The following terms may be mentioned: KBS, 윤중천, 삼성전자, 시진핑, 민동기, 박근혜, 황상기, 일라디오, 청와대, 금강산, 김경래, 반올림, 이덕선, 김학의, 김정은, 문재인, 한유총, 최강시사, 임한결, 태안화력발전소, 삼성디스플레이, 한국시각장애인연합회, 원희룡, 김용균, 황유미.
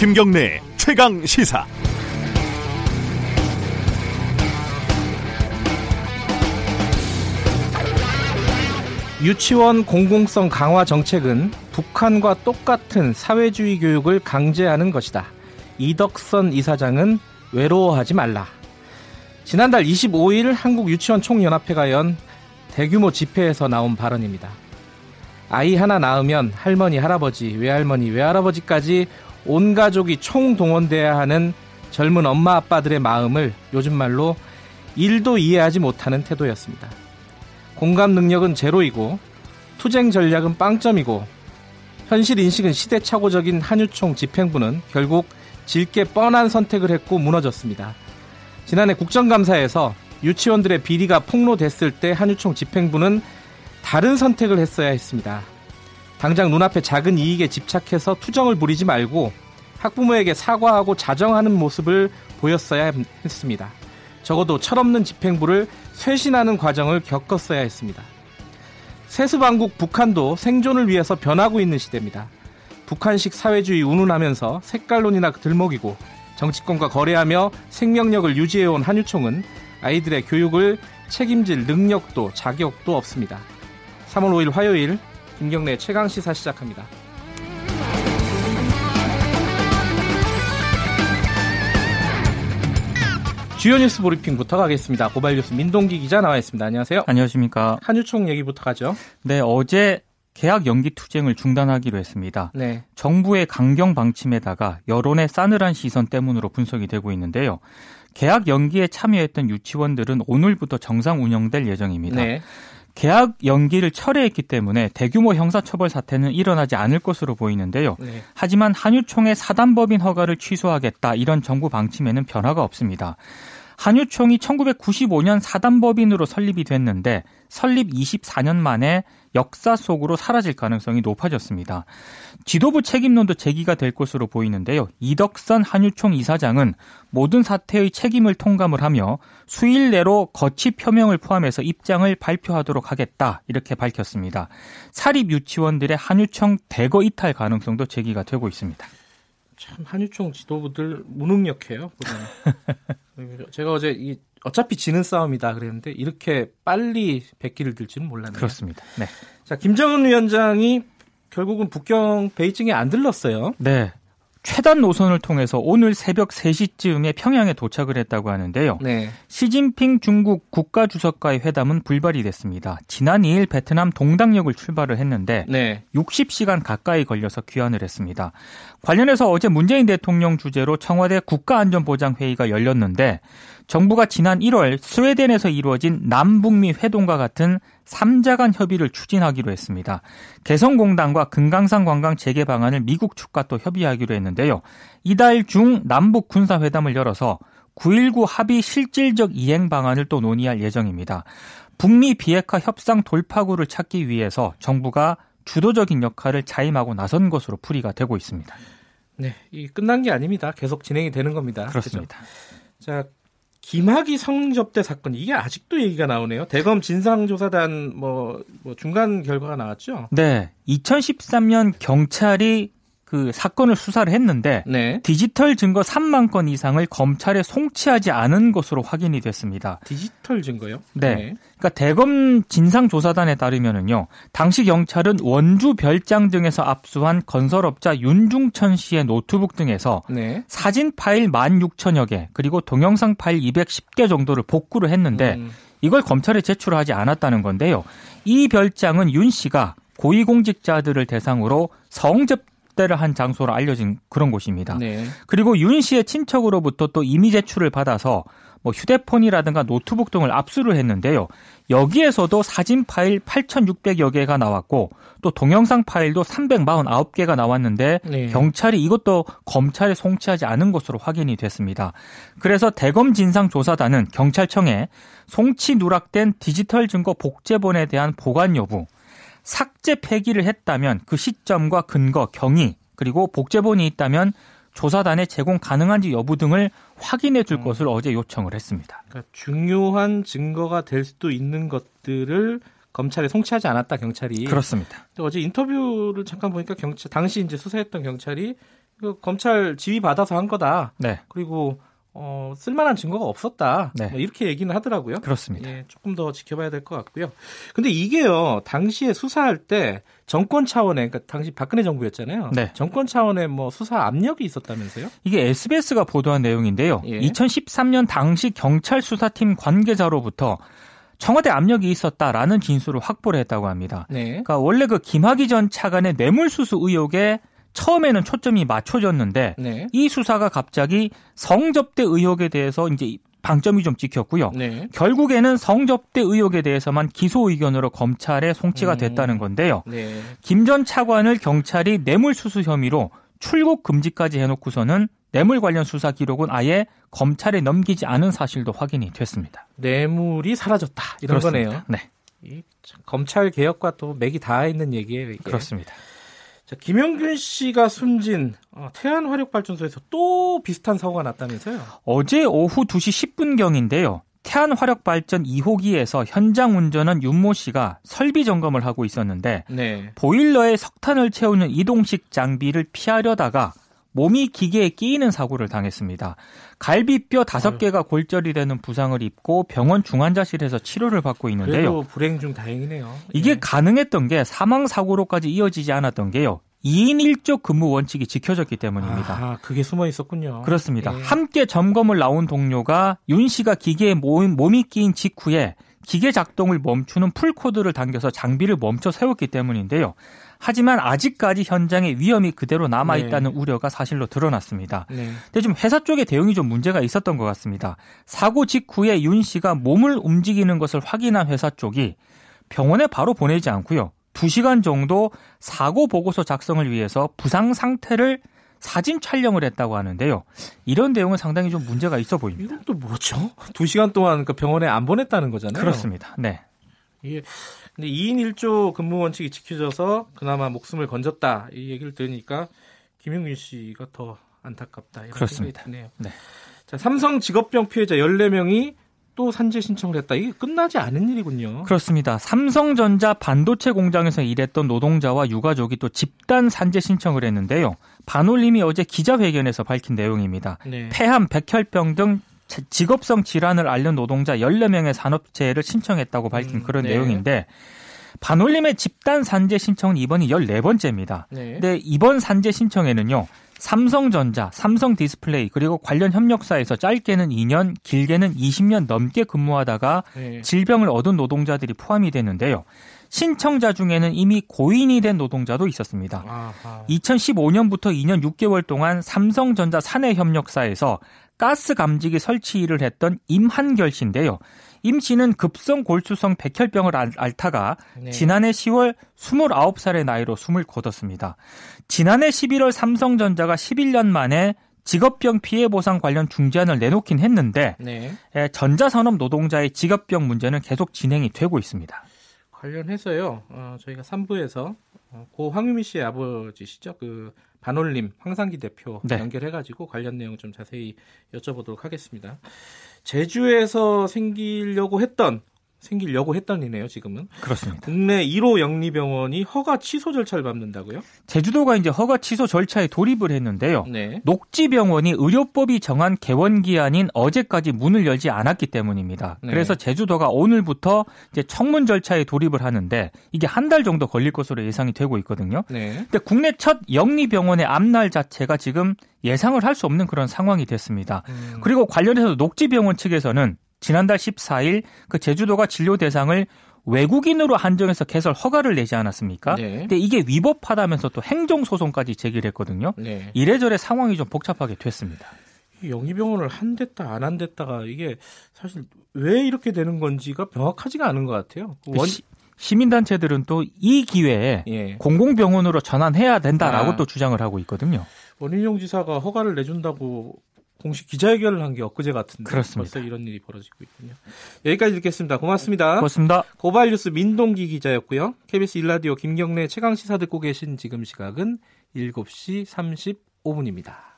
김경래 최강시사. 유치원 공공성 강화 정책은 북한과 똑같은 사회주의 교육을 강제하는 것이다. 이덕선 이사장은 외로워하지 말라. 지난달 25일 한국유치원총연합회가 연 대규모 집회에서 나온 발언입니다. 아이 하나 낳으면 할머니, 할아버지, 외할머니, 외할아버지까지 온 가족이 총동원돼야 하는 젊은 엄마, 아빠들의 마음을 요즘 말로 1도 이해하지 못하는 태도였습니다. 공감 능력은 제로이고 투쟁 전략은 0점이고 현실 인식은 시대착오적인 한유총 집행부는 결국 질게 뻔한 선택을 했고 무너졌습니다. 지난해 국정감사에서 유치원들의 비리가 폭로됐을 때 한유총 집행부는 다른 선택을 했어야 했습니다. 당장 눈앞에 작은 이익에 집착해서 투정을 부리지 말고 학부모에게 사과하고 자정하는 모습을 보였어야 했습니다. 적어도 철없는 집행부를 쇄신하는 과정을 겪었어야 했습니다. 세수방국 북한도 생존을 위해서 변하고 있는 시대입니다. 북한식 사회주의 운운하면서 색깔론이나 들먹이고 정치권과 거래하며 생명력을 유지해온 한유총은 아이들의 교육을 책임질 능력도 자격도 없습니다. 3월 5일 화요일 김경래 최강시사 시작합니다. 주요 뉴스 브리핑부터 가겠습니다. 고발뉴스 민동기 기자 나와 있습니다. 안녕하세요. 안녕하십니까. 한유총 얘기부터 가죠. 네, 어제 계약 연기 투쟁을 중단하기로 했습니다. 네. 정부의 강경 방침에다가 여론의 싸늘한 시선 때문으로 분석이 되고 있는데요. 계약 연기에 참여했던 유치원들은 오늘부터 정상 운영될 예정입니다. 네. 계약 연기를 철회했기 때문에 대규모 형사처벌 사태는 일어나지 않을 것으로 보이는데요. 네. 하지만 한유총의 사단법인 허가를 취소하겠다 이런 정부 방침에는 변화가 없습니다. 한유총이 1995년 사단법인으로 설립이 됐는데 설립 24년 만에 역사 속으로 사라질 가능성이 높아졌습니다. 지도부 책임론도 제기가 될 것으로 보이는데요. 이덕선 한유총 이사장은 모든 사태의 책임을 통감을 하며 수일 내로 거치 표명을 포함해서 입장을 발표하도록 하겠다 이렇게 밝혔습니다. 사립 유치원들의 한유총 대거 이탈 가능성도 제기가 되고 있습니다. 참 한유총 지도부들 무능력해요. 제가 어제 어차피 지는 싸움이다 그랬는데 이렇게 빨리 백기를 들지는 몰랐네요. 그렇습니다. 네. 자, 김정은 위원장이 결국은 북경 베이징에 안 들렀어요. 네. 최단 노선을 통해서 오늘 새벽 3시쯤에 평양에 도착을 했다고 하는데요. 네. 시진핑 중국 국가주석과의 회담은 불발이 됐습니다. 지난 2일 베트남 동당역을 출발을 했는데 네. 60시간 가까이 걸려서 귀환을 했습니다. 관련해서 어제 문재인 대통령 주재로 청와대 국가안전보장회의가 열렸는데 정부가 지난 1월 스웨덴에서 이루어진 남북미 회동과 같은 3자 간 협의를 추진하기로 했습니다. 개성공단과 금강산 관광 재개 방안을 미국 측과 또 협의하기로 했는데요. 이달 중 남북 군사회담을 열어서 9.19 합의 실질적 이행 방안을 또 논의할 예정입니다. 북미 비핵화 협상 돌파구를 찾기 위해서 정부가 주도적인 역할을 자임하고 나선 것으로 풀이가 되고 있습니다. 네, 이 끝난 게 아닙니다. 계속 진행이 되는 겁니다. 그렇습니다. 그렇죠? 자. 김학의 성접대 사건 이게 아직도 얘기가 나오네요. 대검 진상조사단 뭐 중간 결과가 나왔죠. 네, 2013년 경찰이 그 사건을 수사를 했는데 네. 디지털 증거 3만 건 이상을 검찰에 송치하지 않은 것으로 확인이 됐습니다. 디지털 증거요? 네. 네. 그러니까 대검 진상조사단에 따르면은요, 당시 경찰은 원주 별장 등에서 압수한 건설업자 윤중천 씨의 노트북 등에서 네. 사진 파일 16,000여 개 그리고 동영상 파일 210개 정도를 복구를 했는데 이걸 검찰에 제출하지 않았다는 건데요. 이 별장은 윤 씨가 고위공직자들을 대상으로 성접대를 한 장소로 알려진 그런 곳입니다. 네. 그리고 윤 씨의 친척으로부터 또 임의 제출을 받아서 뭐 휴대폰이라든가 노트북 등을 압수를 했는데요. 여기에서도 사진 파일 8,600여 개가 나왔고 또 동영상 파일도 349개가 나왔는데 네. 경찰이 이것도 검찰에 송치하지 않은 것으로 확인이 됐습니다. 그래서 대검 진상조사단은 경찰청에 송치 누락된 디지털 증거 복제본에 대한 보관 여부, 삭제 폐기를 했다면 그 시점과 근거, 경위, 그리고 복제본이 있다면 조사단에 제공 가능한지 여부 등을 확인해 줄 것을 어제 요청을 했습니다. 그러니까 중요한 증거가 될 수도 있는 것들을 검찰에 송치하지 않았다, 경찰이. 그렇습니다. 어제 인터뷰를 잠깐 보니까 당시 이제 수사했던 경찰이 검찰 지휘 받아서 한 거다. 네. 그리고 쓸만한 증거가 없었다. 네. 뭐 이렇게 얘기는 하더라고요. 그렇습니다. 예, 조금 더 지켜봐야 될 것 같고요. 근데 이게요, 당시에 수사할 때 정권 차원의, 그러니까 당시 박근혜 정부였잖아요. 네. 정권 차원의 뭐 수사 압력이 있었다면서요? 이게 SBS가 보도한 내용인데요. 예. 2013년 당시 경찰 수사팀 관계자로부터 청와대 압력이 있었다라는 진술을 확보를 했다고 합니다. 네. 그러니까 원래 그 김학의 전 차관의 뇌물수수 의혹에 처음에는 초점이 맞춰졌는데 네. 이 수사가 갑자기 성접대 의혹에 대해서 이제 방점이 좀 찍혔고요. 네. 결국에는 성접대 의혹에 대해서만 기소 의견으로 검찰에 송치가 됐다는 건데요. 네. 김 전 차관을 경찰이 뇌물수수 혐의로 출국 금지까지 해놓고서는 뇌물 관련 수사 기록은 아예 검찰에 넘기지 않은 사실도 확인이 됐습니다. 뇌물이 사라졌다 이런 그렇습니다. 거네요. 네. 이 검찰 개혁과 또 맥이 닿아 있는 얘기예요. 이게. 그렇습니다. 자, 김용균 씨가 숨진 태안화력발전소에서 또 비슷한 사고가 났다면서요? 어제 오후 2시 10분경인데요. 태안화력발전 2호기에서 현장 운전한 윤모 씨가 설비 점검을 하고 있었는데 네. 보일러에 석탄을 채우는 이동식 장비를 피하려다가 몸이 기계에 끼이는 사고를 당했습니다. 갈비뼈 5개가 골절이 되는 부상을 입고 병원 중환자실에서 치료를 받고 있는데요. 그래도 불행 중 다행이네요. 이게 예. 가능했던 게 사망 사고로까지 이어지지 않았던 게요. 2인 1조 근무 원칙이 지켜졌기 때문입니다. 아, 그게 숨어 있었군요. 그렇습니다. 예. 함께 점검을 나온 동료가 윤 씨가 기계에 몸이 끼인 직후에 기계 작동을 멈추는 풀코드를 당겨서 장비를 멈춰 세웠기 때문인데요. 하지만 아직까지 현장의 위험이 그대로 남아있다는 네. 우려가 사실로 드러났습니다. 네. 근데 좀 회사 쪽의 대응이 좀 문제가 있었던 것 같습니다. 사고 직후에 윤 씨가 몸을 움직이는 것을 확인한 회사 쪽이 병원에 바로 보내지 않고요. 2시간 정도 사고 보고서 작성을 위해서 부상 상태를 사진 촬영을 했다고 하는데요. 이런 내용은 상당히 좀 문제가 있어 보입니다. 이건 또 뭐죠? 2시간 동안 그 병원에 안 보냈다는 거잖아요. 그렇습니다. 네. 이게 근데 2인 1조 근무 원칙이 지켜져서 그나마 목숨을 건졌다 이 얘기를 들으니까 김용균 씨가 더 안타깝다 이런 그렇습니다. 생각이 드네요. 네. 자, 삼성 직업병 피해자 14명이 또 산재 신청을 했다. 이게 끝나지 않은 일이군요. 그렇습니다. 삼성전자 반도체 공장에서 일했던 노동자와 유가족이 또 집단 산재 신청을 했는데요. 반올림이 어제 기자회견에서 밝힌 내용입니다. 네. 폐암, 백혈병 등 직업성 질환을 앓는 노동자 14명의 산업재해를 신청했다고 밝힌 그런 네. 내용인데 반올림의 집단 산재 신청은 이번이 14번째입니다. 그런데 네. 이번 산재 신청에는요. 삼성전자, 삼성디스플레이 그리고 관련 협력사에서 짧게는 2년, 길게는 20년 넘게 근무하다가 네. 질병을 얻은 노동자들이 포함이 되는데요. 신청자 중에는 이미 고인이 된 노동자도 있었습니다. 2015년부터 2년 6개월 동안 삼성전자 사내 협력사에서 가스 감지기 설치 일을 했던 임한결 씨인데요. 임 씨는 급성 골수성 백혈병을 앓다가 네. 지난해 10월 29살의 나이로 숨을 거뒀습니다. 지난해 11월 삼성전자가 11년 만에 직업병 피해 보상 관련 중재안을 내놓긴 했는데 네. 전자산업 노동자의 직업병 문제는 계속 진행이 되고 있습니다. 관련해서요. 저희가 3부에서 고 황유미 씨의 아버지시죠. 그 반올림 황상기 대표 네. 연결해가지고 관련 내용 좀 자세히 여쭤보도록 하겠습니다. 제주에서 생기려고 했던이네요. 지금은 그렇습니다. 국내 1호 영리병원이 허가 취소 절차를 밟는다고요? 제주도가 이제 허가 취소 절차에 돌입을 했는데요. 네. 녹지병원이 의료법이 정한 개원 기한인 어제까지 문을 열지 않았기 때문입니다. 네. 그래서 제주도가 오늘부터 이제 청문 절차에 돌입을 하는데 이게 한 달 정도 걸릴 것으로 예상이 되고 있거든요. 네. 근데 국내 첫 영리병원의 앞날 자체가 지금 예상을 할 수 없는 그런 상황이 됐습니다. 그리고 관련해서 녹지병원 측에서는 지난달 14일 그 제주도가 진료 대상을 외국인으로 한정해서 개설 허가를 내지 않았습니까? 네. 근데 이게 위법하다면서 또 행정소송까지 제기를 했거든요. 네. 이래저래 상황이 좀 복잡하게 됐습니다. 영리병원을 한댔다 안 한댔다가 이게 사실 왜 이렇게 되는 건지가 명확하지가 않은 것 같아요. 시민단체들은 또 이 기회에 예. 공공병원으로 전환해야 된다라고 또 주장을 하고 있거든요. 원희룡 지사가 허가를 내준다고 공식 기자회견을 한 게 엊그제 같은데 그렇습니다. 벌써 이런 일이 벌어지고 있군요. 여기까지 듣겠습니다. 고맙습니다. 고맙습니다. 고발뉴스 민동기 기자였고요. KBS 일라디오 김경래 최강시사 듣고 계신 지금 시각은 7시 35분입니다.